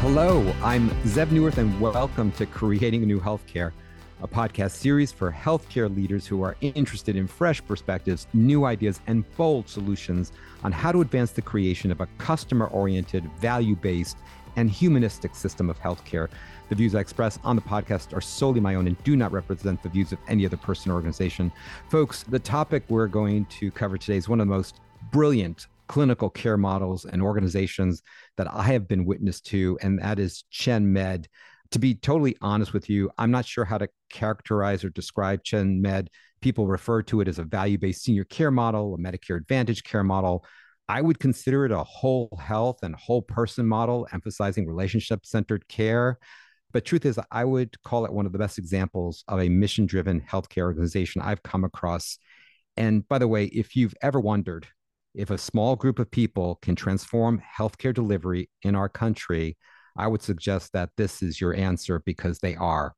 Hello, I'm Zeb Neworth, and welcome to Creating a New Healthcare, a podcast series for healthcare leaders who are interested in fresh perspectives, new ideas, and bold solutions on how to advance the creation of a customer-oriented, value-based, and humanistic system of healthcare. The views I express on the podcast are solely my own and do not represent the views of any other person or organization. Folks, the topic we're going to cover today is one of the most brilliant clinical care models and organizations that I have been witness to, and that is ChenMed. To be totally honest with you, I'm not sure how to characterize or describe ChenMed. People refer to it as a value-based senior care model, a Medicare Advantage care model. I would consider it a whole health and whole person model, emphasizing relationship-centered care. But truth is, I would call it one of the best examples of a mission-driven healthcare organization I've come across. And by the way, if you've ever wondered if a small group of people can transform healthcare delivery in our country, I would suggest that this is your answer, because they are.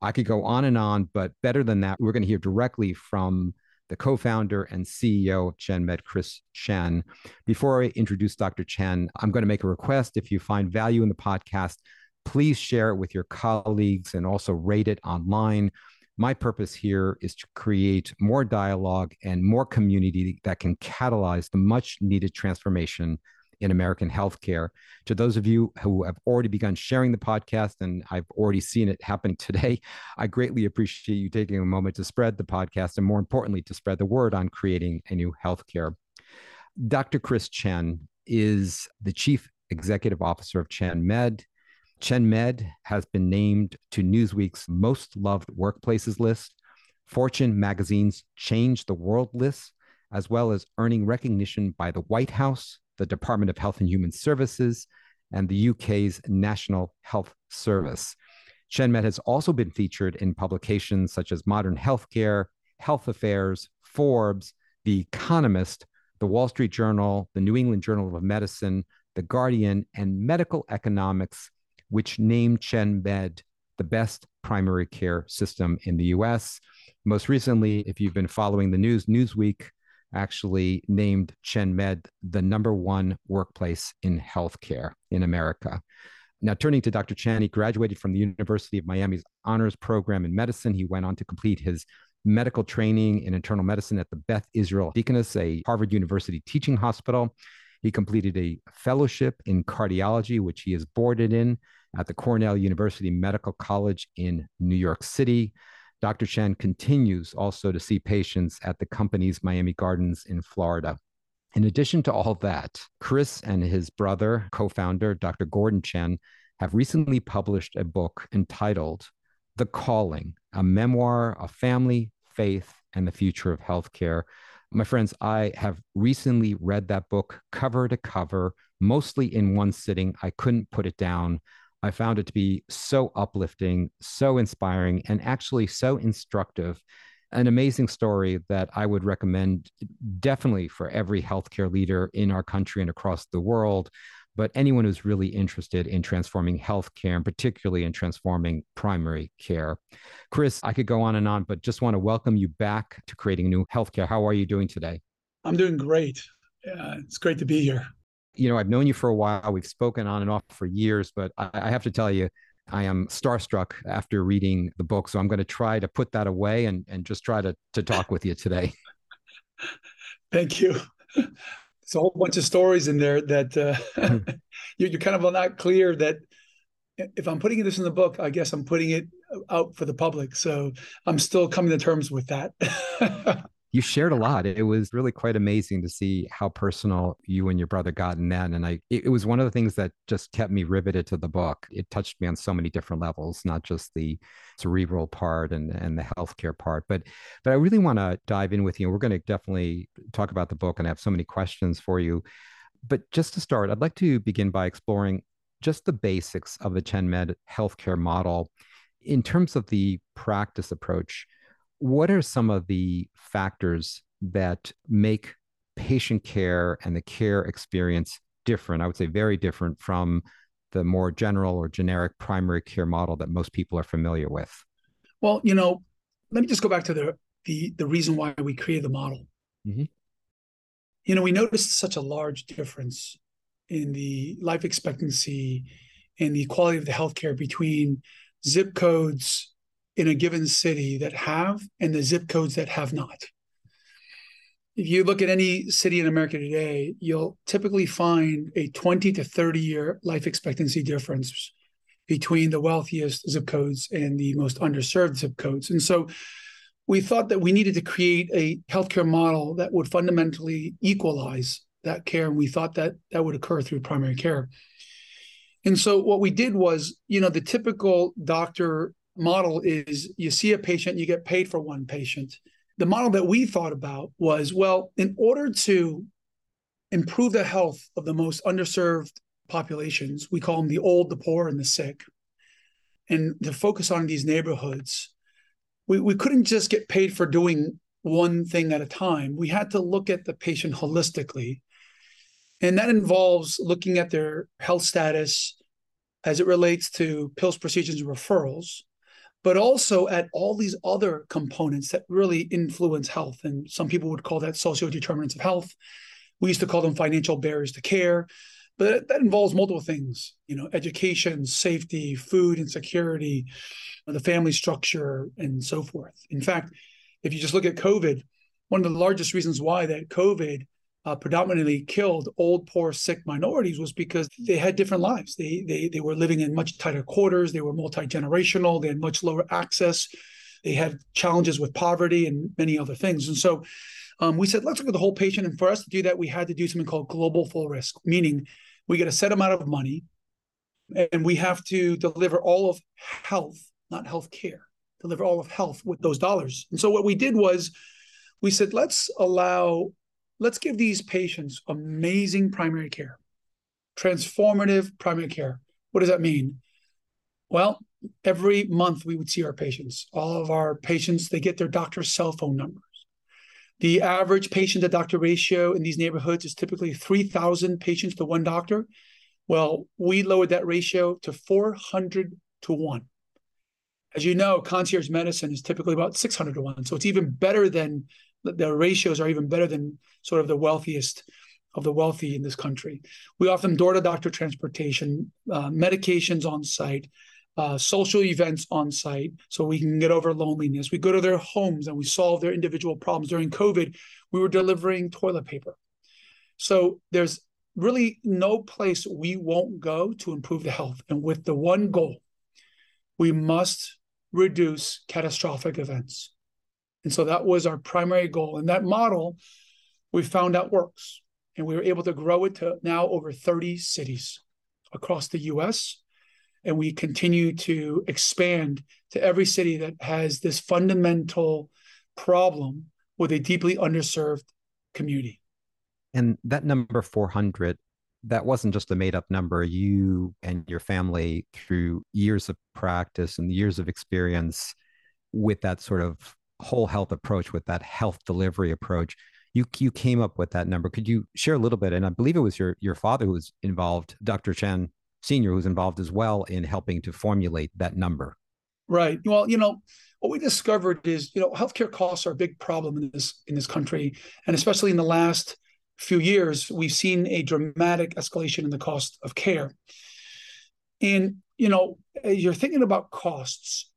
I could go on and on, but better than that, we're going to hear directly from the co-founder and CEO of ChenMed, Chris Chen. Before I introduce Dr. Chen, I'm going to make a request. If you find value in the podcast, please share it with your colleagues and also rate it online. My purpose here is to create more dialogue and more community that can catalyze the much needed transformation in American healthcare. To those of you who have already begun sharing the podcast, and I've already seen it happen today, I greatly appreciate you taking a moment to spread the podcast and, more importantly, to spread the word on creating a new healthcare. Dr. Chris Chen is the Chief Executive Officer of ChenMed. ChenMed has been named to Newsweek's Most Loved Workplaces list, Fortune Magazine's Change the World list, as well as earning recognition by the White House, the Department of Health and Human Services, and the UK's National Health Service. ChenMed has also been featured in publications such as Modern Healthcare, Health Affairs, Forbes, The Economist, The Wall Street Journal, The New England Journal of Medicine, The Guardian, and Medical Economics, which named ChenMed the best primary care system in the US. Most recently, if you've been following the news, Newsweek actually named ChenMed the #1 workplace in healthcare in America. Now, turning to Dr. Chen, he graduated from the University of Miami's Honors Program in Medicine. He went on to complete his medical training in internal medicine at the Beth Israel Deaconess, a Harvard University teaching hospital. He completed a fellowship in cardiology, which he is boarded in at the Cornell University Medical College in New York City. Dr. Chen continues also to see patients at the company's Miami Gardens in Florida. In addition to all that, Chris and his brother, co-founder, Dr. Gordon Chen, have recently published a book entitled The Calling: A Memoir of Family, Faith, and the Future of Healthcare. My friends, I have recently read that book cover to cover, mostly in one sitting. I couldn't put it down. I found it to be so uplifting, so inspiring, and actually so instructive. An amazing story that I would recommend definitely for every healthcare leader in our country and across the world, but anyone who's really interested in transforming healthcare, and particularly in transforming primary care. Chris, I could go on and on, but just want to welcome you back to Creating a New Healthcare. How are you doing today? I'm doing great. It's great to be here. You know, I've known you for a while. We've spoken on and off for years, but I have to tell you, I am starstruck after reading the book. So I'm going to try to put that away and just try to talk with you today. Thank you. There's a whole bunch of stories in there that you're kind of not clear that if I'm putting this in the book, I guess I'm putting it out for the public. So I'm still coming to terms with that. You shared a lot. It was really quite amazing to see how personal you and your brother got in that. And it was one of the things that just kept me riveted to the book. It touched me on so many different levels, not just the cerebral part and the healthcare part. But I really want to dive in with you. We're going to definitely talk about the book, and I have so many questions for you. But just to start, I'd like to begin by exploring just the basics of the ChenMed healthcare model. In terms of the practice approach, what are some of the factors that make patient care and the care experience different? I would say very different from the more general or generic primary care model that most people are familiar with. Well, you know, let me just go back to the reason why we created the model. Mm-hmm. You know, we noticed such a large difference in the life expectancy and the quality of the healthcare between zip codes in a given city that have and the zip codes that have not. If you look at any city in America today, you'll typically find a 20 to 30-year life expectancy difference between the wealthiest zip codes and the most underserved zip codes. And so we thought that we needed to create a healthcare model that would fundamentally equalize that care, and we thought that that would occur through primary care. And so what we did was, you know, the typical doctor model is you see a patient, you get paid for one patient. The model that we thought about was, well, in order to improve the health of the most underserved populations, we call them the old, the poor, and the sick, and to focus on these neighborhoods, we couldn't just get paid for doing one thing at a time. We had to look at the patient holistically, and that involves looking at their health status as it relates to pills, procedures, and referrals, but also at all these other components that really influence health. And some people would call that social determinants of health. We used to call them financial barriers to care, but that involves multiple things, you know, education, safety, food insecurity, the family structure, and so forth. In fact, if you just look at COVID, one of the largest reasons why that COVID predominantly killed old, poor, sick minorities was because they had different lives. They were living in much tighter quarters. They were multi-generational. They had much lower access. They had challenges with poverty and many other things. And so we said, let's look at the whole patient. And for us to do that, we had to do something called global full risk, meaning we get a set amount of money and we have to deliver all of health, not health care, deliver all of health with those dollars. And so what we did was we said, let's give these patients amazing primary care, transformative primary care. What does that mean? Well, every month we would see our patients. All of our patients, they get their doctor's cell phone numbers. The average patient-to-doctor ratio in these neighborhoods is typically 3,000 patients to one doctor. Well, we lowered that ratio to 400 to 1. As you know, concierge medicine is typically about 600 to 1, so it's even better than the ratios are even better than sort of the wealthiest of the wealthy in this country. We offer them door-to-doctor transportation, medications on site, social events on site so we can get over loneliness. We go to their homes and we solve their individual problems. During COVID, we were delivering toilet paper. So there's really no place we won't go to improve the health. And with the one goal, we must reduce catastrophic events. And so that was our primary goal. And that model, we found out works. And we were able to grow it to now over 30 cities across the U.S. And we continue to expand to every city that has this fundamental problem with a deeply underserved community. And that number 400, that wasn't just a made-up number. You and your family, through years of practice and years of experience with that sort of whole health approach, with that health delivery approach, you came up with that number. Could you share a little bit? And I believe it was your father who was involved, Dr. Chen Sr., who's involved as well in helping to formulate that number. Right. Well, you know, what we discovered is, you know, healthcare costs are a big problem in this country. And especially in the last few years, we've seen a dramatic escalation in the cost of care. And, you know, as you're thinking about costs,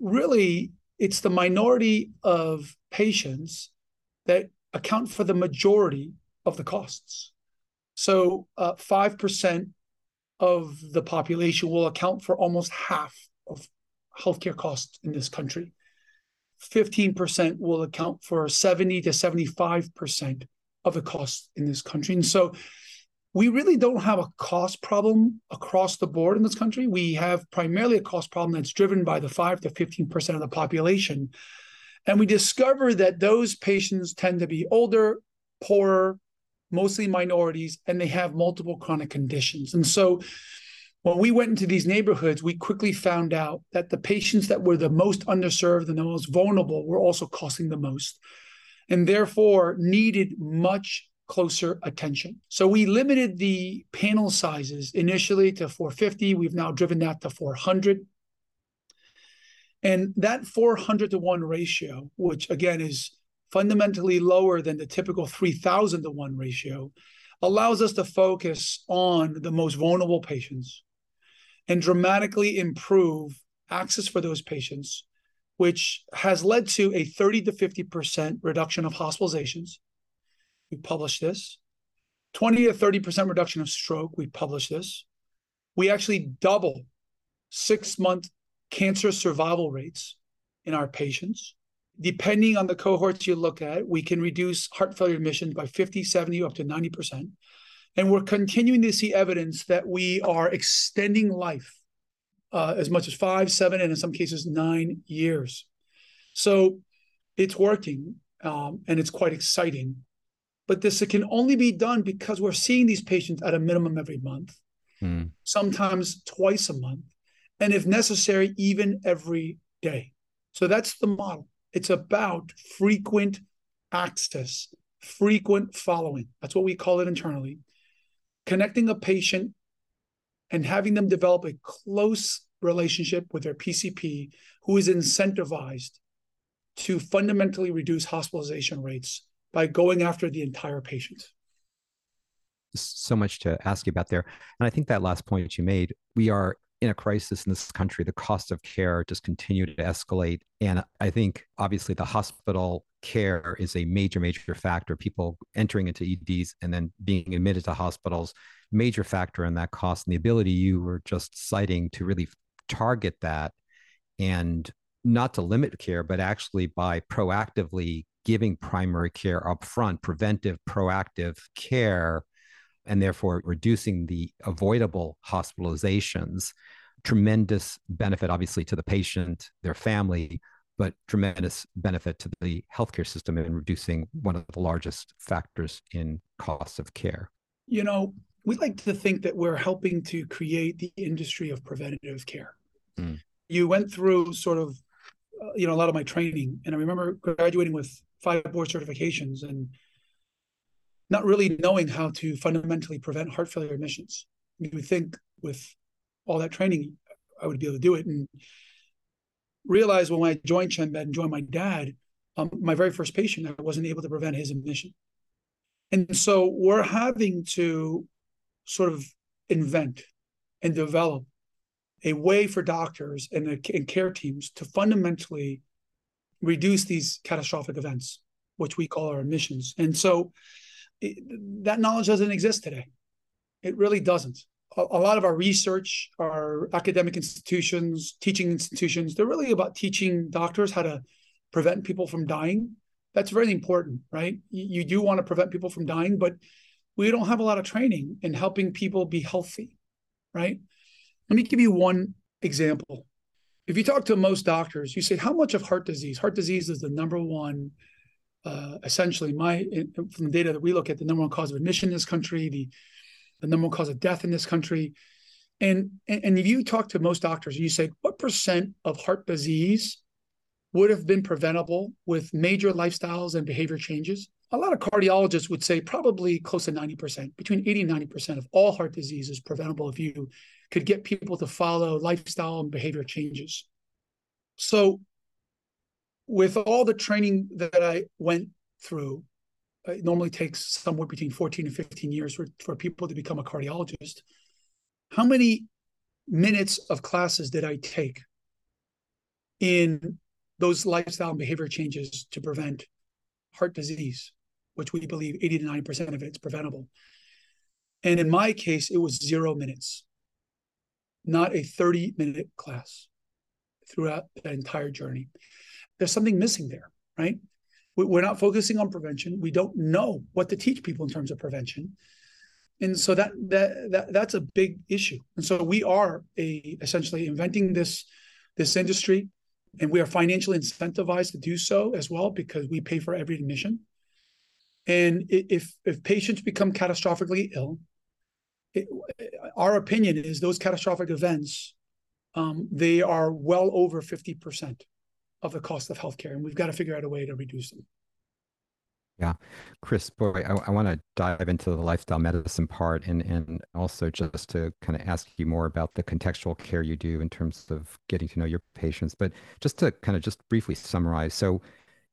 really, it's the minority of patients that account for the majority of the costs. So 5% of the population will account for almost half of healthcare costs in this country. 15% will account for 70 to 75% of the costs in this country. And so we really don't have a cost problem across the board in this country. We have primarily a cost problem that's driven by the 5 to 15% of the population. And we discover that those patients tend to be older, poorer, mostly minorities, and they have multiple chronic conditions. And so when we went into these neighborhoods, we quickly found out that the patients that were the most underserved and the most vulnerable were also costing the most, and therefore needed much closer attention. So we limited the panel sizes initially to 450. We've now driven that to 400. And that 400 to 1 ratio, which again is fundamentally lower than the typical 3,000 to 1 ratio, allows us to focus on the most vulnerable patients and dramatically improve access for those patients, which has led to a 30 to 50% reduction of hospitalizations. We published this. 20 to 30% reduction of stroke. We published this. We actually double six-month cancer survival rates in our patients. Depending on the cohorts you look at, we can reduce heart failure admissions by 50, 70, up to 90%. And we're continuing to see evidence that we are extending life as much as 5, 7, and in some cases 9 years. So it's working and it's quite exciting. But this can only be done because we're seeing these patients at a minimum every month, sometimes twice a month, and if necessary, even every day. So that's the model. It's about frequent access, frequent following. That's what we call it internally. Connecting a patient and having them develop a close relationship with their PCP, who is incentivized to fundamentally reduce hospitalization rates by going after the entire patient. So much to ask you about there. And I think that last point that you made, we are in a crisis in this country. The cost of care just continue to escalate. And I think obviously the hospital care is a major, major factor. People entering into EDs and then being admitted to hospitals, major factor in that cost, and the ability you were just citing to really target that and not to limit care, but actually by proactively giving primary care upfront, preventive, proactive care, and therefore reducing the avoidable hospitalizations. Tremendous benefit, obviously, to the patient, their family, but tremendous benefit to the healthcare system in reducing one of the largest factors in costs of care. You know, we like to think that we're helping to create the industry of preventative care. You went through sort of, a lot of my training, and I remember graduating with 5 board certifications and not really knowing how to fundamentally prevent heart failure admissions. You would think with all that training, I would be able to do it. And realized when I joined ChenMed and joined my dad, my very first patient, I wasn't able to prevent his admission. And so we're having to sort of invent and develop a way for doctors and care teams to fundamentally reduce these catastrophic events, which we call our admissions. And so that knowledge doesn't exist today. It really doesn't. A lot of our research, our academic institutions, teaching institutions, they're really about teaching doctors how to prevent people from dying. That's very important, right? You do want to prevent people from dying, but we don't have a lot of training in helping people be healthy, right? Let me give you one example. If you talk to most doctors, you say, how much of heart disease is the number one, essentially, from the data that we look at, the number one cause of admission in this country, the number one cause of death in this country. And if you talk to most doctors and you say, what percent of heart disease would have been preventable with major lifestyles and behavior changes? A lot of cardiologists would say probably close to 90%, between 80 and 90% of all heart disease is preventable if you could get people to follow lifestyle and behavior changes. So with all the training that I went through, it normally takes somewhere between 14 and 15 years for people to become a cardiologist. How many minutes of classes did I take in those lifestyle and behavior changes to prevent heart disease, which we believe 80 to 90% of it is preventable? And in my case, it was 0 minutes, not a 30-minute class throughout that entire journey. There's something missing there, right? We're not focusing on prevention. We don't know what to teach people in terms of prevention. And so that's a big issue. And so we are essentially inventing this industry, and we are financially incentivized to do so as well because we pay for every admission. And if patients become catastrophically ill, our opinion is those catastrophic events, they are well over 50% of the cost of healthcare, and we've got to figure out a way to reduce them. Yeah. Chris, boy, I want to dive into the lifestyle medicine part and also just to kind of ask you more about the contextual care you do in terms of getting to know your patients. But just to kind of just briefly summarize, so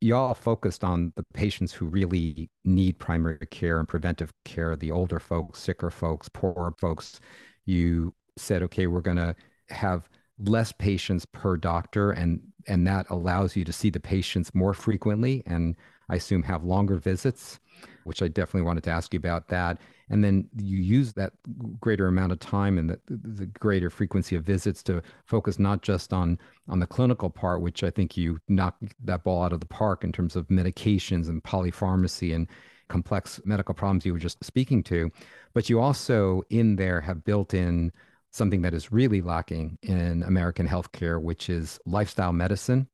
y'all focused on the patients who really need primary care and preventive care, the older folks, sicker folks, poorer folks. You said, okay, we're going to have less patients per doctor, and that allows you to see the patients more frequently, and I assume have longer visits, which I definitely wanted to ask you about that. And then you use that greater amount of time and the greater frequency of visits to focus not just on the clinical part, which I think you knocked that ball out of the park in terms of medications and polypharmacy and complex medical problems you were just speaking to, but you also in there have built in something that is really lacking in American healthcare, which is lifestyle medicine.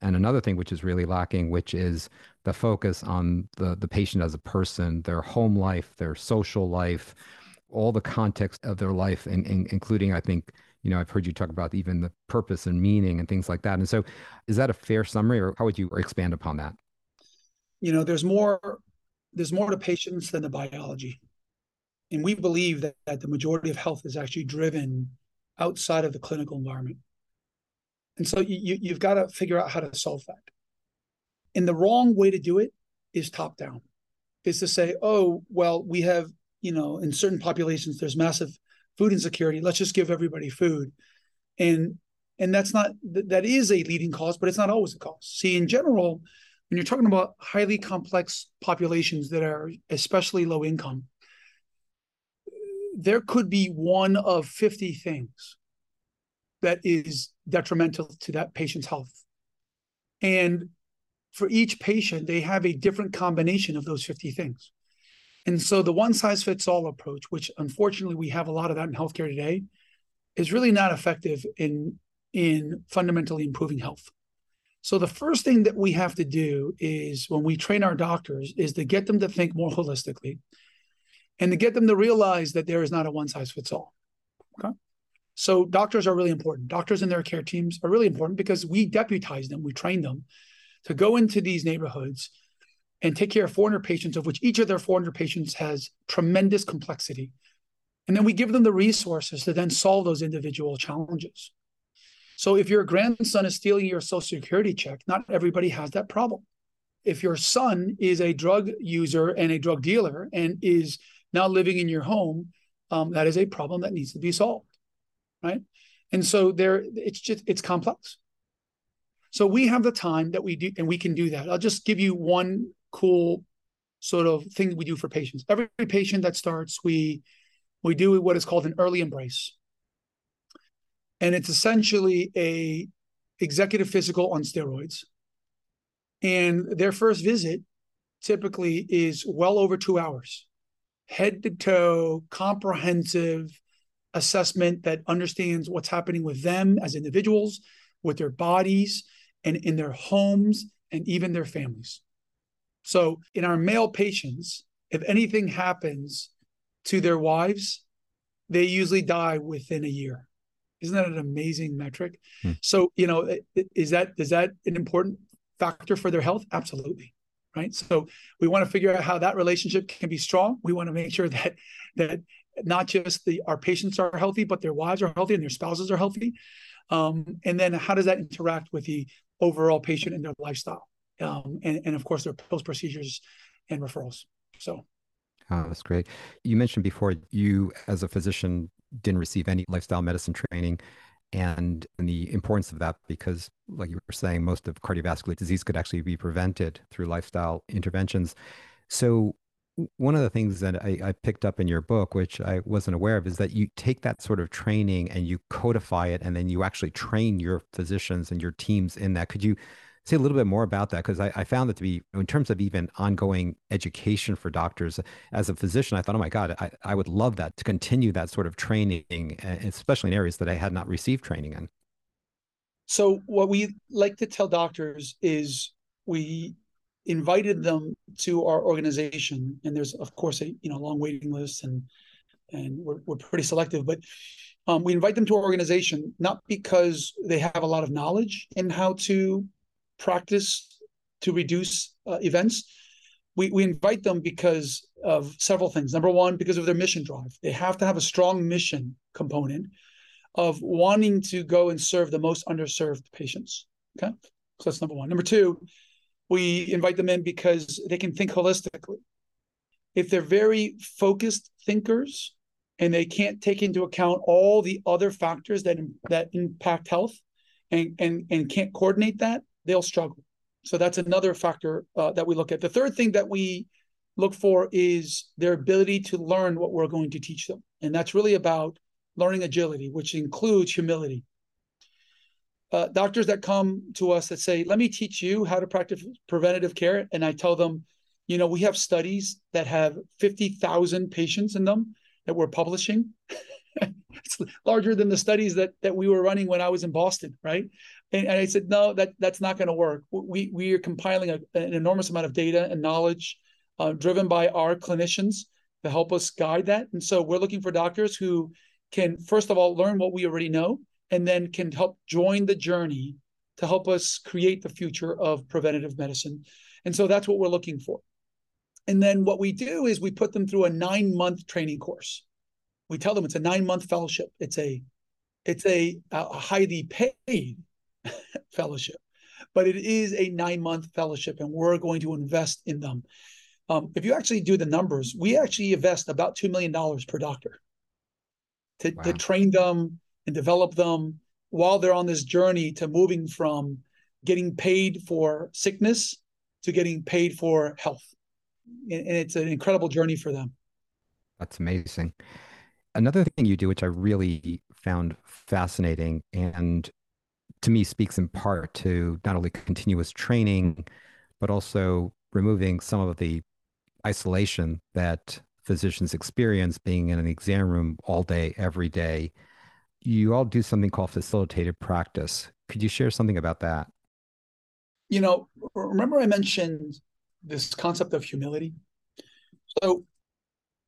And another thing which is really lacking, which is the focus on the patient as a person, their home life, their social life, all the context of their life, and including, I think, you know, I've heard you talk about even the purpose and meaning and things like that. And so is that a fair summary, or how would you expand upon that? You know, there's more to patients than the biology. And we believe that the majority of health is actually driven outside of the clinical environment. And so you've got to figure out how to solve that. And the wrong way to do it is top down, is to say, oh, well, we have, you know, in certain populations, there's massive food insecurity. Let's just give everybody food. And that's not, that is a leading cause, but it's not always a cause. See, in general, when you're talking about highly complex populations that are especially low income, there could be one of 50 things that is detrimental to that patient's health. And for each patient, they have a different combination of those 50 things. And so the one-size-fits-all approach, which unfortunately we have a lot of that in healthcare today, is really not effective in fundamentally improving health. So the first thing that we have to do is, when we train our doctors, is to get them to think more holistically and to get them to realize that there is not a one-size-fits-all, okay? So doctors are really important. Doctors and their care teams are really important because we deputize them, we train them to go into these neighborhoods and take care of 400 patients, of which each of their 400 patients has tremendous complexity. And then we give them the resources to then solve those individual challenges. So if your grandson is stealing your Social Security check, not everybody has that problem. If your son is a drug user and a drug dealer and is now living in your home, that is a problem that needs to be solved. Right. And so it's complex. So we have the time that we do, and we can do that. I'll just give you one cool sort of thing that we do for patients. Every patient that starts, we do what is called an early embrace. And it's essentially a executive physical on steroids. And their first visit typically is well over 2 hours, head to toe, comprehensive assessment that understands what's happening with them as individuals, with their bodies, and in their homes, and even their families. So in our male patients, if anything happens to their wives, they usually die within a year. Isn't that an amazing metric? Hmm. So, you know, is that an important factor for their health? Absolutely. Right. So we want to figure out how that relationship can be strong. We want to make sure that not just our patients are healthy, but their wives are healthy and their spouses are healthy. And then how does that interact with the overall patient and their lifestyle? And of course, their post-procedures and referrals. So. Oh, that's great. You mentioned before you, as a physician, didn't receive any lifestyle medicine training, and the importance of that, because like you were saying, most of cardiovascular disease could actually be prevented through lifestyle interventions. So one of the things that I picked up in your book, which I wasn't aware of, is that you take that sort of training and you codify it, and then you actually train your physicians and your teams in that. Could you say a little bit more about that? Because I found that to be, in terms of even ongoing education for doctors, as a physician, I thought, oh my God, I would love that, to continue that sort of training, especially in areas that I had not received training in. So what we like to tell doctors is we invited them to our organization, and there's of course a long waiting list, and we're pretty selective, but we invite them to our organization not because they have a lot of knowledge in how to practice to reduce events. We invite them because of several things. Number one, because of their mission drive. They have to have a strong mission component of wanting to go and serve the most underserved patients. Okay, so that's number one. Number two, we invite them in because they can think holistically. If they're very focused thinkers, and they can't take into account all the other factors that impact health and can't coordinate that, they'll struggle. So that's another factor that we look at. The third thing that we look for is their ability to learn what we're going to teach them. And that's really about learning agility, which includes humility. Doctors that come to us that say, let me teach you how to practice preventative care. And I tell them, you know, we have studies that have 50,000 patients in them that we're publishing. It's larger than the studies that we were running when I was in Boston, right? And I said, no, that's not going to work. We are compiling an enormous amount of data and knowledge driven by our clinicians to help us guide that. And so we're looking for doctors who can, first of all, learn what we already know, and then can help join the journey to help us create the future of preventative medicine. And so that's what we're looking for. And then what we do is we put them through a 9-month training course. We tell them it's a 9-month fellowship. It's a highly paid fellowship, but it is a 9-month fellowship, and we're going to invest in them. If you actually do the numbers, we actually invest about $2 million per doctor to train them and develop them while they're on this journey to moving from getting paid for sickness to getting paid for health. And it's an incredible journey for them. That's amazing. Another thing you do, which I really found fascinating and to me speaks in part to not only continuous training, but also removing some of the isolation that physicians experience being in an exam room all day, every day. You all do something called facilitated practice. Could you share something about that? You know, remember I mentioned this concept of humility. So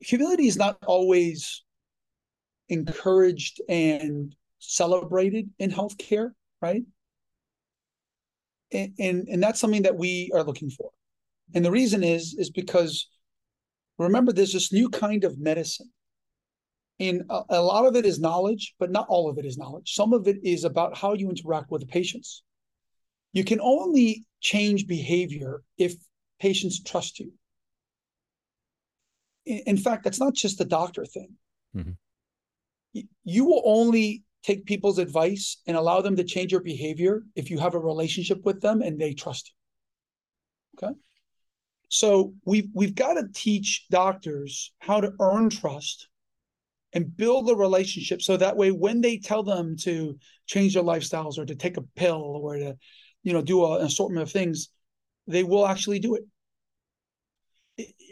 humility is not always encouraged and celebrated in healthcare, right? And that's something that we are looking for. And the reason is because, remember, there's this new kind of medicine. And a lot of it is knowledge, but not all of it is knowledge. Some of it is about how you interact with the patients. You can only change behavior if patients trust you. In fact, that's not just the doctor thing. Mm-hmm. You will only take people's advice and allow them to change your behavior if you have a relationship with them and they trust you. Okay? So we've got to teach doctors how to earn trust and build a relationship so that way when they tell them to change their lifestyles or to take a pill or to, you know, do an assortment of things, they will actually do it.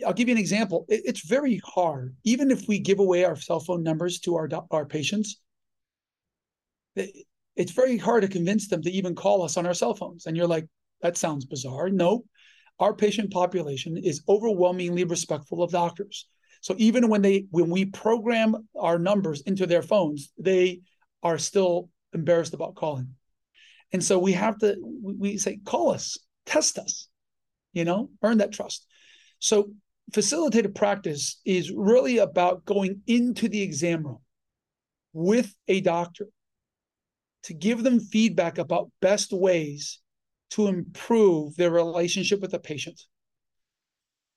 I'll give you an example. It's very hard. Even if we give away our cell phone numbers to our patients, it's very hard to convince them to even call us on our cell phones. And you're like, that sounds bizarre. No, our patient population is overwhelmingly respectful of doctors. So even when we program our numbers into their phones, they are still embarrassed about calling. And so we say, call us, test us, you know, earn that trust. So facilitated practice is really about going into the exam room with a doctor to give them feedback about best ways to improve their relationship with the patient,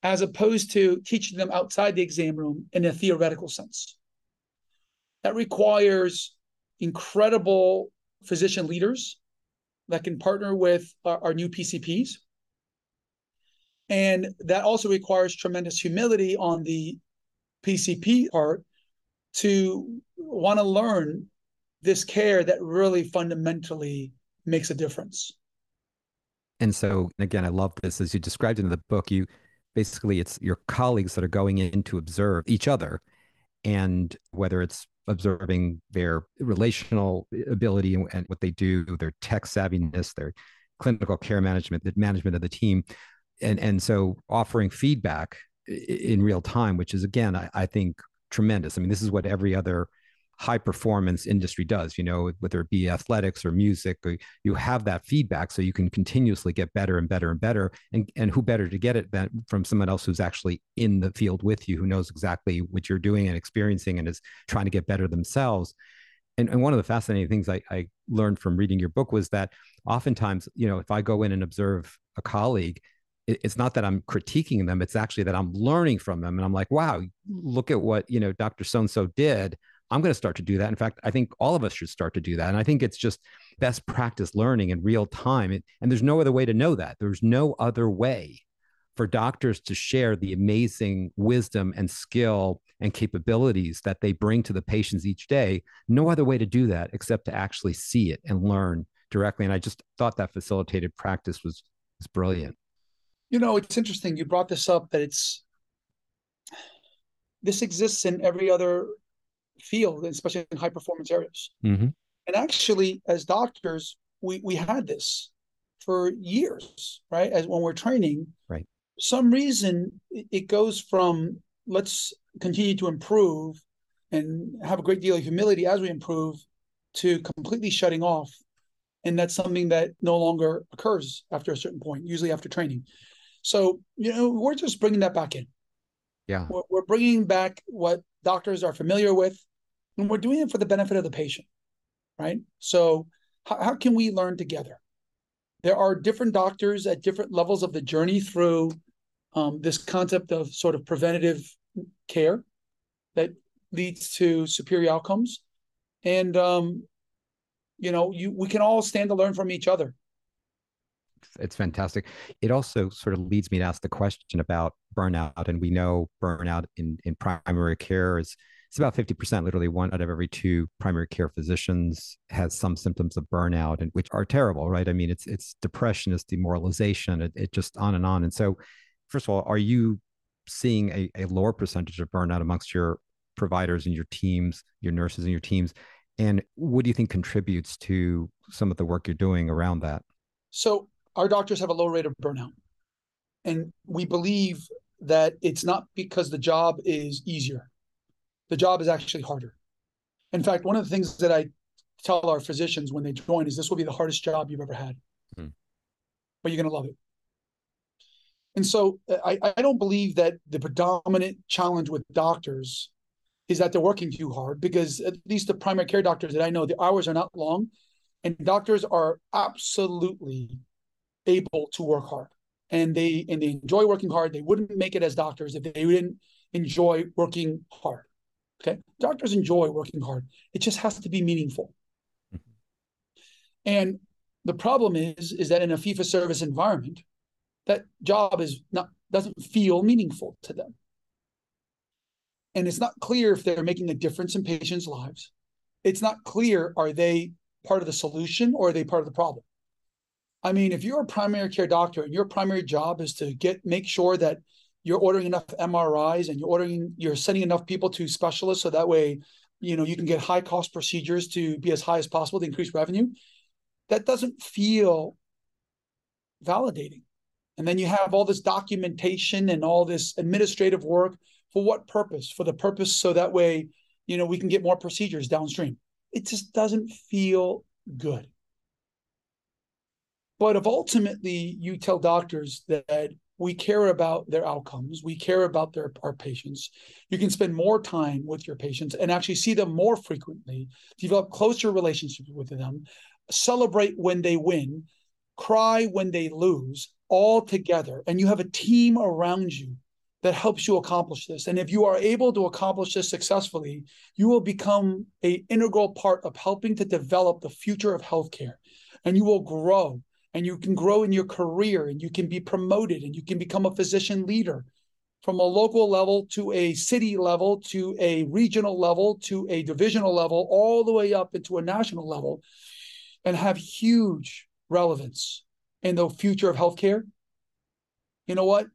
as opposed to teaching them outside the exam room in a theoretical sense. That requires incredible physician leaders that can partner with our new PCPs. And that also requires tremendous humility on the PCP part to want to learn this care that really fundamentally makes a difference. And so, again, I love this. As you described in the book, basically, it's your colleagues that are going in to observe each other, and whether it's observing their relational ability and what they do, their tech savviness, their clinical care management, the management of the team, and so offering feedback in real time, which is, again, I think, tremendous. I mean, this is what every other high-performance industry does, you know, whether it be athletics or music, or you have that feedback so you can continuously get better and better and better. And who better to get it than from someone else who's actually in the field with you, who knows exactly what you're doing and experiencing and is trying to get better themselves. And one of the fascinating things I learned from reading your book was that oftentimes, you know, if I go in and observe a colleague, it's not that I'm critiquing them. It's actually that I'm learning from them. And I'm like, wow, look at what, you know, Dr. So-and-so did. I'm going to start to do that. In fact, I think all of us should start to do that. And I think it's just best practice learning in real time. And there's no other way to know that. There's no other way for doctors to share the amazing wisdom and skill and capabilities that they bring to the patients each day. No other way to do that except to actually see it and learn directly. And I just thought that facilitated practice was brilliant. You know, it's interesting. You brought this up, that this exists in every other field, especially in high performance areas. Mm-hmm. And actually, as doctors, we had this for years, right? As when we're training, right? Some reason it goes from let's continue to improve and have a great deal of humility as we improve to completely shutting off. And that's something that no longer occurs after a certain point, usually after training. So, you know, we're just bringing that back in. Yeah. We're bringing back what doctors are familiar with, and we're doing it for the benefit of the patient, right? So how can we learn together? There are different doctors at different levels of the journey through this concept of sort of preventative care that leads to superior outcomes. And, you know, we can all stand to learn from each other. It's fantastic. It also sort of leads me to ask the question about burnout. And we know burnout in primary care is, it's about 50%, literally 1 out of every 2 primary care physicians has some symptoms of burnout, and which are terrible, right? I mean, it's depression, it's demoralization, it just on. And so first of all, are you seeing a lower percentage of burnout amongst your providers and your teams, your nurses and your teams? And what do you think contributes to some of the work you're doing around that? So our doctors have a low rate of burnout. And we believe that it's not because the job is easier. The job is actually harder. In fact, one of the things that I tell our physicians when they join is this will be the hardest job you've ever had, but you're going to love it. And so I don't believe that the predominant challenge with doctors is that they're working too hard, because at least the primary care doctors that I know, the hours are not long, and doctors are absolutely able to work hard. And they enjoy working hard. They wouldn't make it as doctors if they didn't enjoy working hard. Okay? Doctors enjoy working hard. It just has to be meaningful. Mm-hmm. And the problem is that in a fee-for-service environment, that job doesn't feel meaningful to them. And it's not clear if they're making a difference in patients' lives. It's not clear, are they part of the solution or are they part of the problem? I mean, if you're a primary care doctor and your primary job is to make sure that you're ordering enough MRIs and you're sending enough people to specialists so that way, you know, you can get high cost procedures to be as high as possible to increase revenue, that doesn't feel validating. And then you have all this documentation and all this administrative work. For what purpose? For the purpose so that way, you know, we can get more procedures downstream. It just doesn't feel good. But if ultimately you tell doctors that we care about their outcomes, we care about our patients, you can spend more time with your patients and actually see them more frequently, develop closer relationships with them, celebrate when they win, cry when they lose, all together. And you have a team around you that helps you accomplish this. And if you are able to accomplish this successfully, you will become an integral part of helping to develop the future of healthcare. And you will grow, and you can grow in your career, and you can be promoted, and you can become a physician leader from a local level to a city level, to a regional level, to a divisional level, all the way up into a national level, and have huge relevance in the future of healthcare. You know what?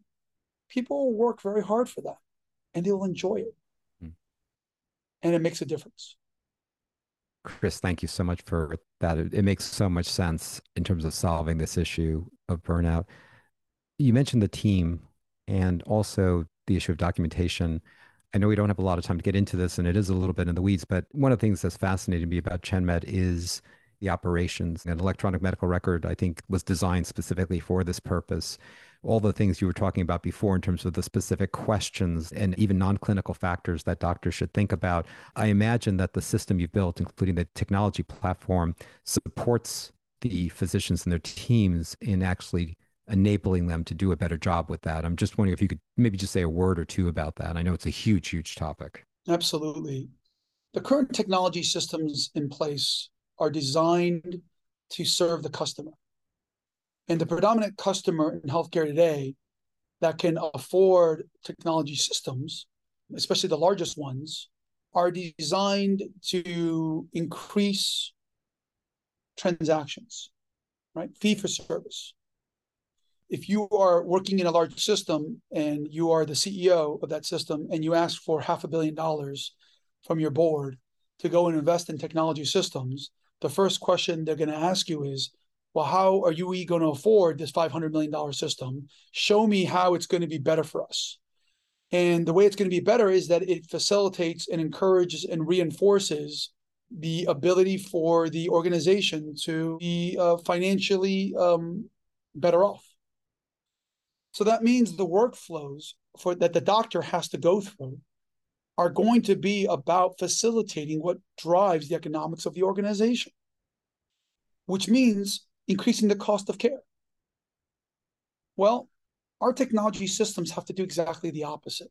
People will work very hard for that, and they'll enjoy it. And it makes a difference. Chris, thank you so much for that. It makes so much sense in terms of solving this issue of burnout. You mentioned the team and also the issue of documentation. I know we don't have a lot of time to get into this, and it is a little bit in the weeds, but one of the things that's fascinated me about ChenMed is the operations. An electronic medical record, I think, was designed specifically for this purpose. All the things you were talking about before in terms of the specific questions and even non-clinical factors that doctors should think about. I imagine that the system you've built, including the technology platform, supports the physicians and their teams in actually enabling them to do a better job with that. I'm just wondering if you could maybe just say a word or two about that. I know it's a huge, huge topic. Absolutely. The current technology systems in place are designed to serve the customer. And the predominant customer in healthcare today that can afford technology systems, especially the largest ones, are designed to increase transactions, right? Fee for service. If you are working in a large system and you are the CEO of that system and you ask for $500 million from your board to go and invest in technology systems, the first question they're going to ask you is, well, how are you going to afford this $500 million system? Show me how it's going to be better for us. And the way it's going to be better is that it facilitates and encourages and reinforces the ability for the organization to be financially better off. So that means the workflows that the doctor has to go through are going to be about facilitating what drives the economics of the organization, which means increasing the cost of care. Well, our technology systems have to do exactly the opposite.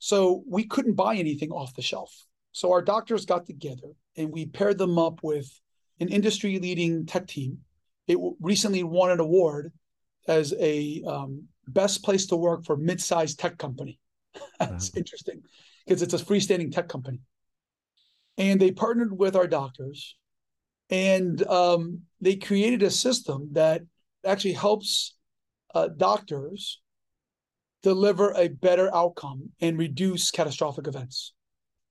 So we couldn't buy anything off the shelf. So our doctors got together and we paired them up with an industry-leading tech team. It recently won an award as a best place to work for mid-sized tech company. That's interesting because it's a freestanding tech company. And they partnered with our doctors and they created a system that actually helps doctors deliver a better outcome and reduce catastrophic events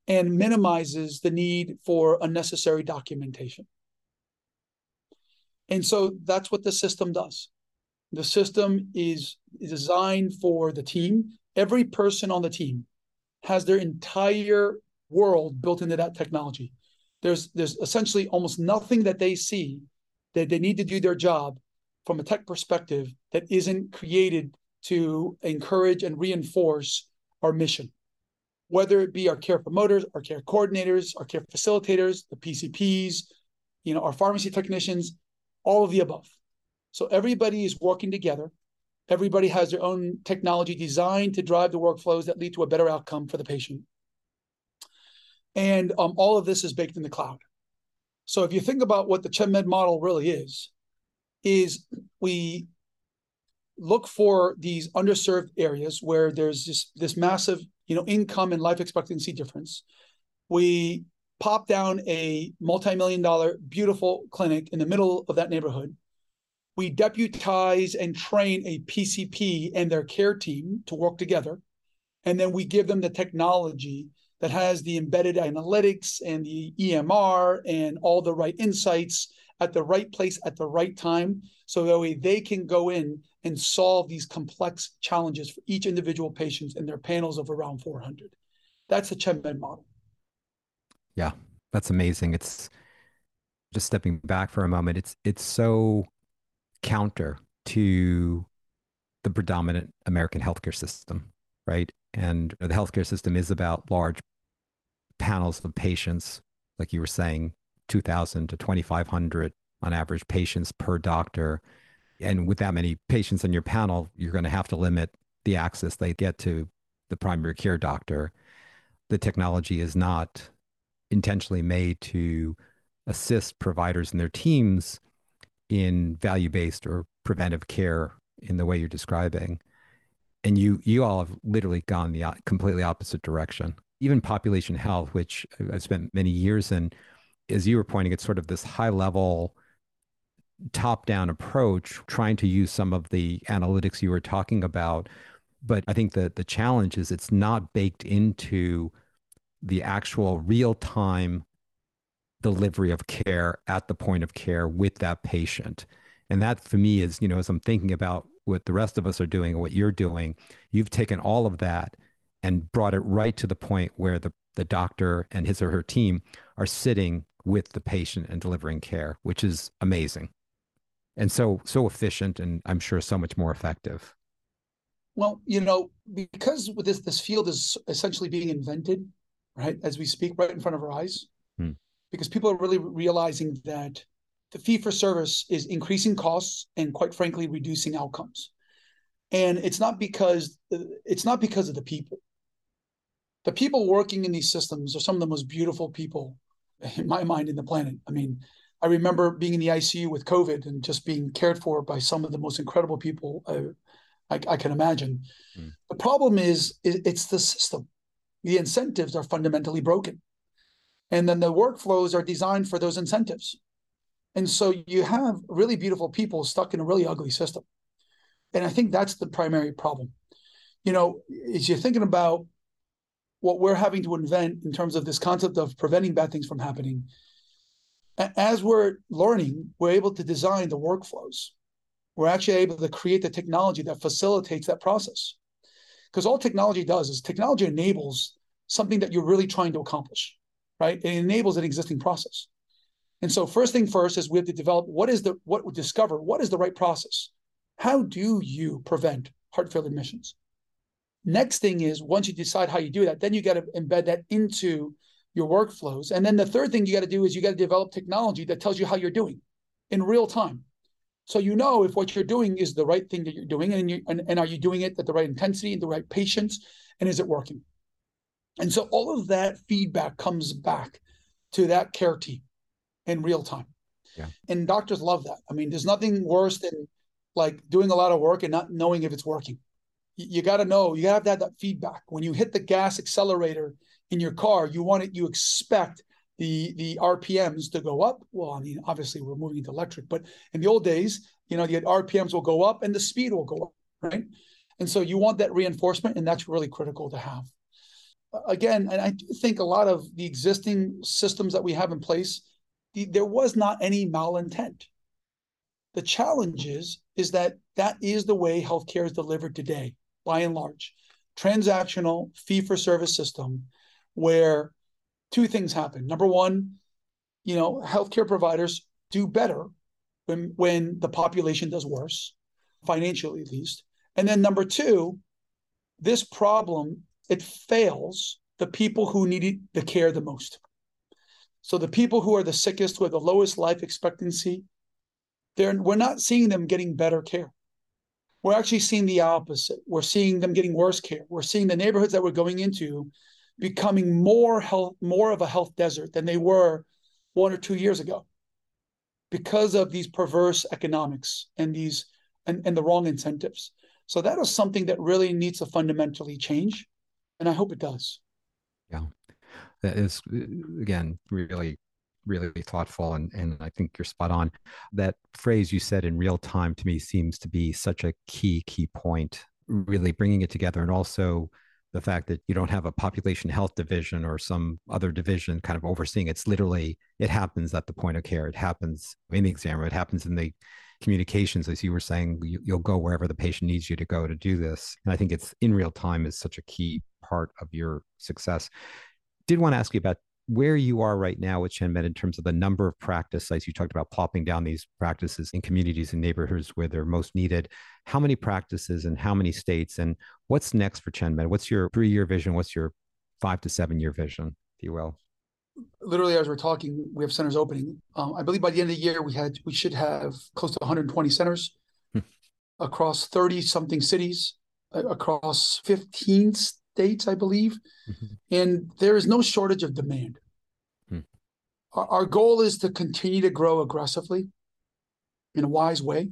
and minimizes the need for unnecessary documentation. And so that's what the system does. The system is designed for the team. Every person on the team has their entire world built into that technology. There's essentially almost nothing that they see that they need to do their job from a tech perspective that isn't created to encourage and reinforce our mission, whether it be our care promoters, our care coordinators, our care facilitators, the PCPs, our pharmacy technicians, all of the above. So everybody is working together. Everybody has their own technology designed to drive the workflows that lead to a better outcome for the patient. And all of this is baked in the cloud. So if you think about what the ChenMed model really is we look for these underserved areas where there's this massive income and life expectancy difference. We pop down a multi-million-dollar beautiful clinic in the middle of that neighborhood. We deputize and train a PCP and their care team to work together. And then we give them the technology that has the embedded analytics and the EMR and all the right insights at the right place at the right time. So that way they can go in and solve these complex challenges for each individual patient in their panels of around 400. That's the ChenMed model. Yeah, that's amazing. It's just stepping back for a moment. It's so counter to the predominant American healthcare system, right? And the healthcare system is about large panels of patients, like you were saying, 2,000 to 2,500 on average patients per doctor. And with that many patients on your panel, you're going to have to limit the access they get to the primary care doctor. The technology is not intentionally made to assist providers and their teams in value-based or preventive care in the way you're describing. And you all have literally gone the completely opposite direction. Even population health, which I've spent many years in, as you were pointing, it's sort of this high-level, top-down approach, trying to use some of the analytics you were talking about. But I think that the challenge is it's not baked into the actual real-time delivery of care at the point of care with that patient. And that for me is, as I'm thinking about what the rest of us are doing, what you're doing, you've taken all of that and brought it right to the point where the doctor and his or her team are sitting with the patient and delivering care, which is amazing. And so efficient, and I'm sure so much more effective. Well, because with this field is essentially being invented, right, as we speak, right in front of our eyes, because people are really realizing that the fee-for-service is increasing costs and, quite frankly, reducing outcomes. And it's not because of the people. The people working in these systems are some of the most beautiful people, in my mind, in the planet. I mean, I remember being in the ICU with COVID and just being cared for by some of the most incredible people I can imagine. Mm. The problem is it's the system. The incentives are fundamentally broken. And then the workflows are designed for those incentives. And so you have really beautiful people stuck in a really ugly system. And I think that's the primary problem. You know, as you're thinking about what we're having to invent in terms of this concept of preventing bad things from happening, as we're learning, we're able to design the workflows. We're actually able to create the technology that facilitates that process. Because all technology does is technology enables something that you're really trying to accomplish, right? It enables an existing process. And so first thing first is we have to develop what is the right process? How do you prevent heart failure admissions? Next thing is, once you decide how you do that, then you got to embed that into your workflows. And then the third thing you got to do is you got to develop technology that tells you how you're doing in real time. So you know if what you're doing is the right thing that you're doing, and are you doing it at the right intensity and the right patience, and is it working? And so all of that feedback comes back to that care team in real time. Yeah. And doctors love that. I mean, there's nothing worse than like doing a lot of work and not knowing if it's working. You got to know, you got to have that feedback. When you hit the gas accelerator in your car, you expect the RPMs to go up. Well, I mean, obviously we're moving into electric, but in the old days, you know, the RPMs will go up and the speed will go up, right? And so you want that reinforcement, and that's really critical to have. Again, and I do think a lot of the existing systems that we have in place, there was not any malintent. The challenge is that is the way healthcare is delivered today, by and large. Transactional, fee-for-service system where two things happen. Number one, you know, healthcare providers do better when the population does worse, financially at least. And then number two, this problem, it fails the people who need the care the most. So the people who are the sickest, who have the lowest life expectancy, we're not seeing them getting better care. We're actually seeing the opposite. We're seeing them getting worse care. We're seeing the neighborhoods that we're going into becoming more of a health desert than they were 1 or 2 years ago, because of these perverse economics and the wrong incentives. So that is something that really needs to fundamentally change, and I hope it does. Yeah, that is, again, really thoughtful, and I think you're spot on. That phrase you said, in real time, to me seems to be such a key point, really bringing it together, and also the fact that you don't have a population health division or some other division kind of overseeing. It's literally, it happens at the point of care. It happens in the exam room. It happens in the communications. As you were saying, you'll go wherever the patient needs you to go to do this. And I think it's in real time is such a key part of your success. Did want to ask you about where you are right now with ChenMed in terms of the number of practice sites. You talked about plopping down these practices in communities and neighborhoods where they're most needed. How many practices and how many states, and what's next for ChenMed? What's your 3-year vision? What's your 5 to 7-year vision, if you will? Literally, as we're talking, we have centers opening. I believe by the end of the year, we should have close to 120 centers across 30-something cities, across 15 states, I believe, and there is no shortage of demand. Our goal is to continue to grow aggressively in a wise way.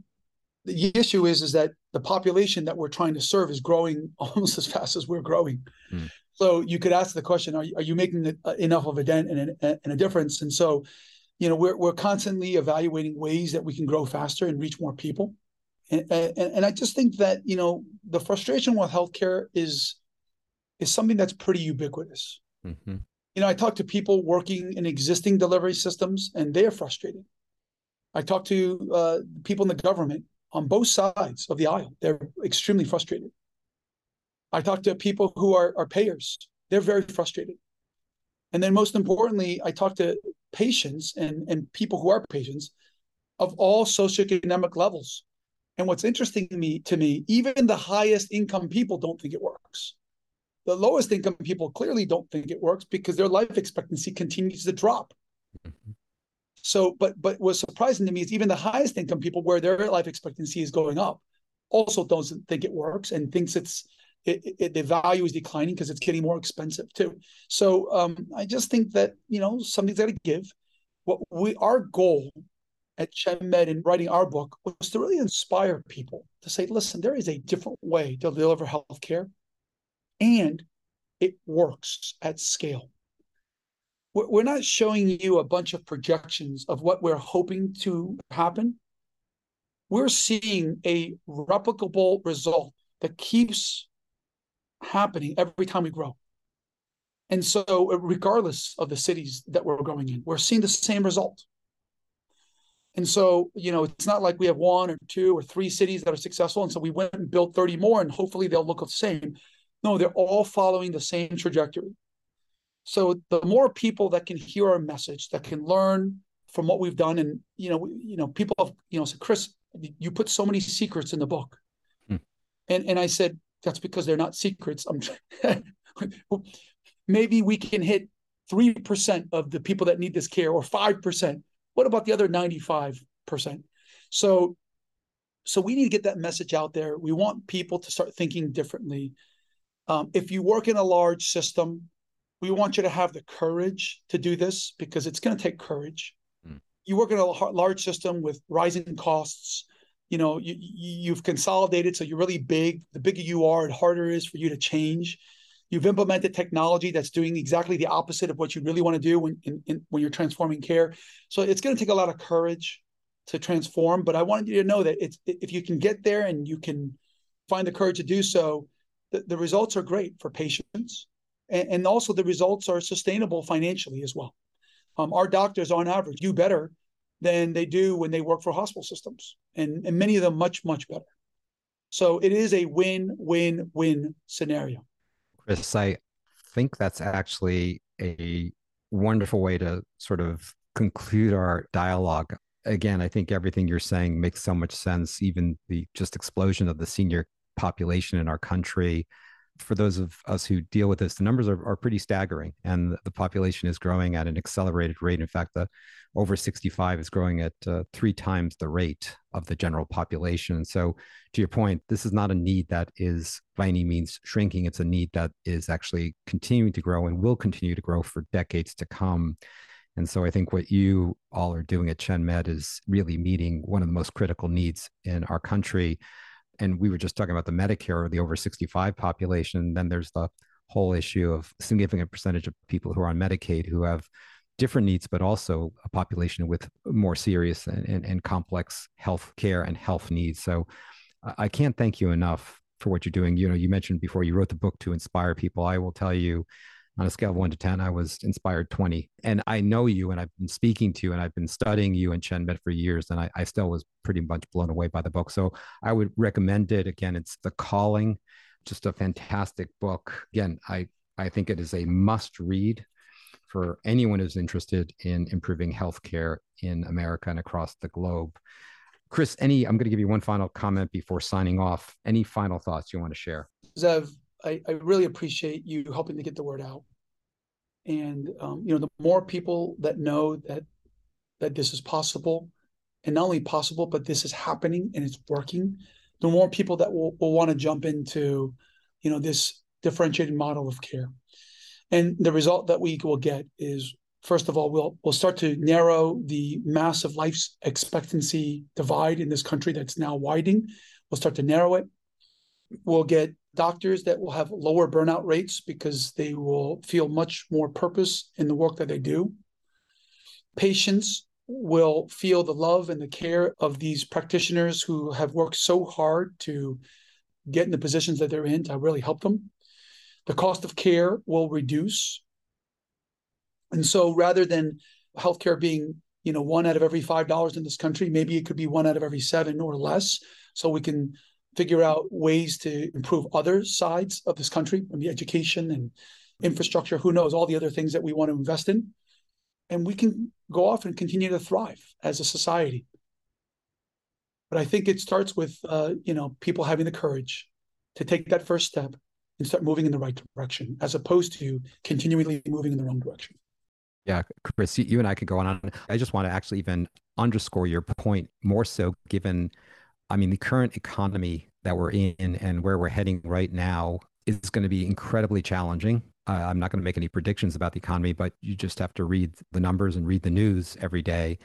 The issue is that the population that we're trying to serve is growing almost as fast as we're growing. So you could ask the question, are you making enough of a dent and a difference? And so, you know, we're constantly evaluating ways that we can grow faster and reach more people. And I just think that, you know, the frustration with healthcare is something that's pretty ubiquitous. You know, I talk to people working in existing delivery systems, and they are frustrated. I talk to people in the government on both sides of the aisle. They're extremely frustrated. I talk to people who are payers. They're very frustrated. And then most importantly, I talk to patients and people who are patients of all socioeconomic levels. And what's interesting to me, even the highest income people don't think it works. The lowest income people clearly don't think it works because their life expectancy continues to drop. So, but what's surprising to me is even the highest income people, where their life expectancy is going up, also doesn't think it works and thinks the value is declining because it's getting more expensive too. So I just think that, you know, something's got to give. Our goal at ChenMed in writing our book was to really inspire people to say, listen, there is a different way to deliver healthcare, and it works at scale. We're not showing you a bunch of projections of what we're hoping to happen. We're seeing a replicable result that keeps happening every time we grow. And so regardless of the cities that we're growing in, we're seeing the same result. And so, you know, it's not like we have one or two or three cities that are successful, and so we went and built 30 more, and hopefully they'll look the same. No, they're all following the same trajectory. So the more people that can hear our message, that can learn from what we've done, and, you know, people have, said, Chris, you put so many secrets in the book. And I said, that's because they're not secrets. Maybe we can hit 3% of the people that need this care, or 5%. What about the other 95%? So we need to get that message out there. We want people to start thinking differently. If you work in a large system, we want you to have the courage to do this, because it's going to take courage. You work in a large system with rising costs. You know, you've consolidated, so you're really big. The bigger you are, the harder it is for you to change. You've implemented technology that's doing exactly the opposite of what you really want to do when you're transforming care. So it's going to take a lot of courage to transform. But I wanted you to know that if you can get there and you can find the courage to do so, the results are great for patients. And also the results are sustainable financially as well. Our doctors, on average, do better than they do when they work for hospital systems, and many of them much, much better. So it is a win-win-win scenario. Chris, I think that's actually a wonderful way to sort of conclude our dialogue. Again, I think everything you're saying makes so much sense, even the just explosion of the senior population in our country. For those of us who deal with this, the numbers are pretty staggering, and the population is growing at an accelerated rate. In fact, the over 65 is growing at 3 times the rate of the general population. So to your point, this is not a need that is by any means shrinking. It's a need that is actually continuing to grow and will continue to grow for decades to come. And so I think what you all are doing at ChenMed is really meeting one of the most critical needs in our country. And we were just talking about the Medicare or the over 65 population. Then there's the whole issue of a significant percentage of people who are on Medicaid who have different needs, but also a population with more serious and complex health care and health needs. So I can't thank you enough for what you're doing. You know, you mentioned before you wrote the book to inspire people. I will tell you, on a scale of 1 to 10, I was inspired 20. And I know you, and I've been speaking to you, and I've been studying you and ChenMed for years, and I still was pretty much blown away by the book. So I would recommend it. Again, it's The Calling, just a fantastic book. Again, I think it is a must read for anyone who's interested in improving healthcare in America and across the globe. Chris, I'm going to give you one final comment before signing off. Any final thoughts you want to share? Zev, I really appreciate you helping to get the word out. And, you know, the more people that know that this is possible, and not only possible, but this is happening and it's working, the more people that will want to jump into, you know, this differentiated model of care. And the result that we will get is, first of all, we'll start to narrow the massive life expectancy divide in this country that's now widening. We'll start to narrow it. We'll get doctors that will have lower burnout rates because they will feel much more purpose in the work that they do. Patients will feel the love and the care of these practitioners who have worked so hard to get in the positions that they're in to really help them. The cost of care will reduce. And so rather than healthcare being, you know, $1 out of every $5 in this country, maybe it could be $1 out of every $7 or less. So we can figure out ways to improve other sides of this country, I mean, education and infrastructure, who knows, all the other things that we want to invest in. And we can go off and continue to thrive as a society. But I think it starts with, you know, people having the courage to take that first step and start moving in the right direction, as opposed to continually moving in the wrong direction. Yeah, Chris, you and I could go on. I just want to actually even underscore your point more so given, I mean, the current economy that we're in and where we're heading right now is going to be incredibly challenging. I'm not going to make any predictions about the economy, but you just have to read the numbers and read the news every day.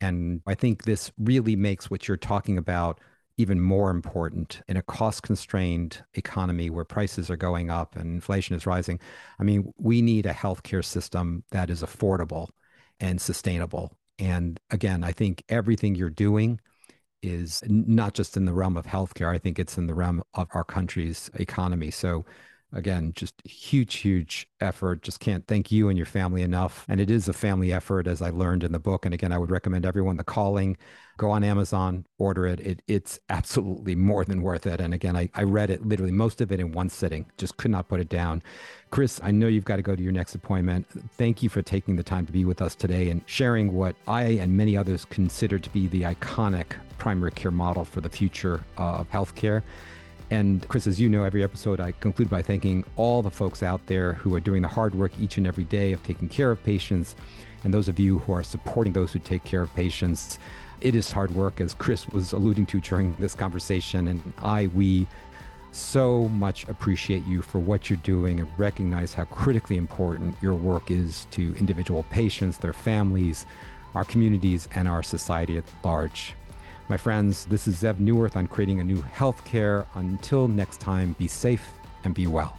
And I think this really makes what you're talking about even more important in a cost-constrained economy where prices are going up and inflation is rising. I mean, we need a healthcare system that is affordable and sustainable. And again, I think everything you're doing is not just in the realm of healthcare. I think it's in the realm of our country's economy. So again, just huge, huge effort. Just can't thank you and your family enough. And it is a family effort, as I learned in the book. And again, I would recommend everyone The Calling. Go on Amazon, order it. It's absolutely more than worth it. And again, I read it literally most of it in one sitting. Just could not put it down. Chris, I know you've got to go to your next appointment. Thank you for taking the time to be with us today and sharing what I and many others consider to be the iconic primary care model for the future of healthcare. And Chris, as you know, every episode, I conclude by thanking all the folks out there who are doing the hard work each and every day of taking care of patients, and those of you who are supporting those who take care of patients. It is hard work, as Chris was alluding to during this conversation, and we so much appreciate you for what you're doing and recognize how critically important your work is to individual patients, their families, our communities, and our society at large. My friends, this is Zeb Neworth on Creating a New Healthcare. Until next time, be safe and be well.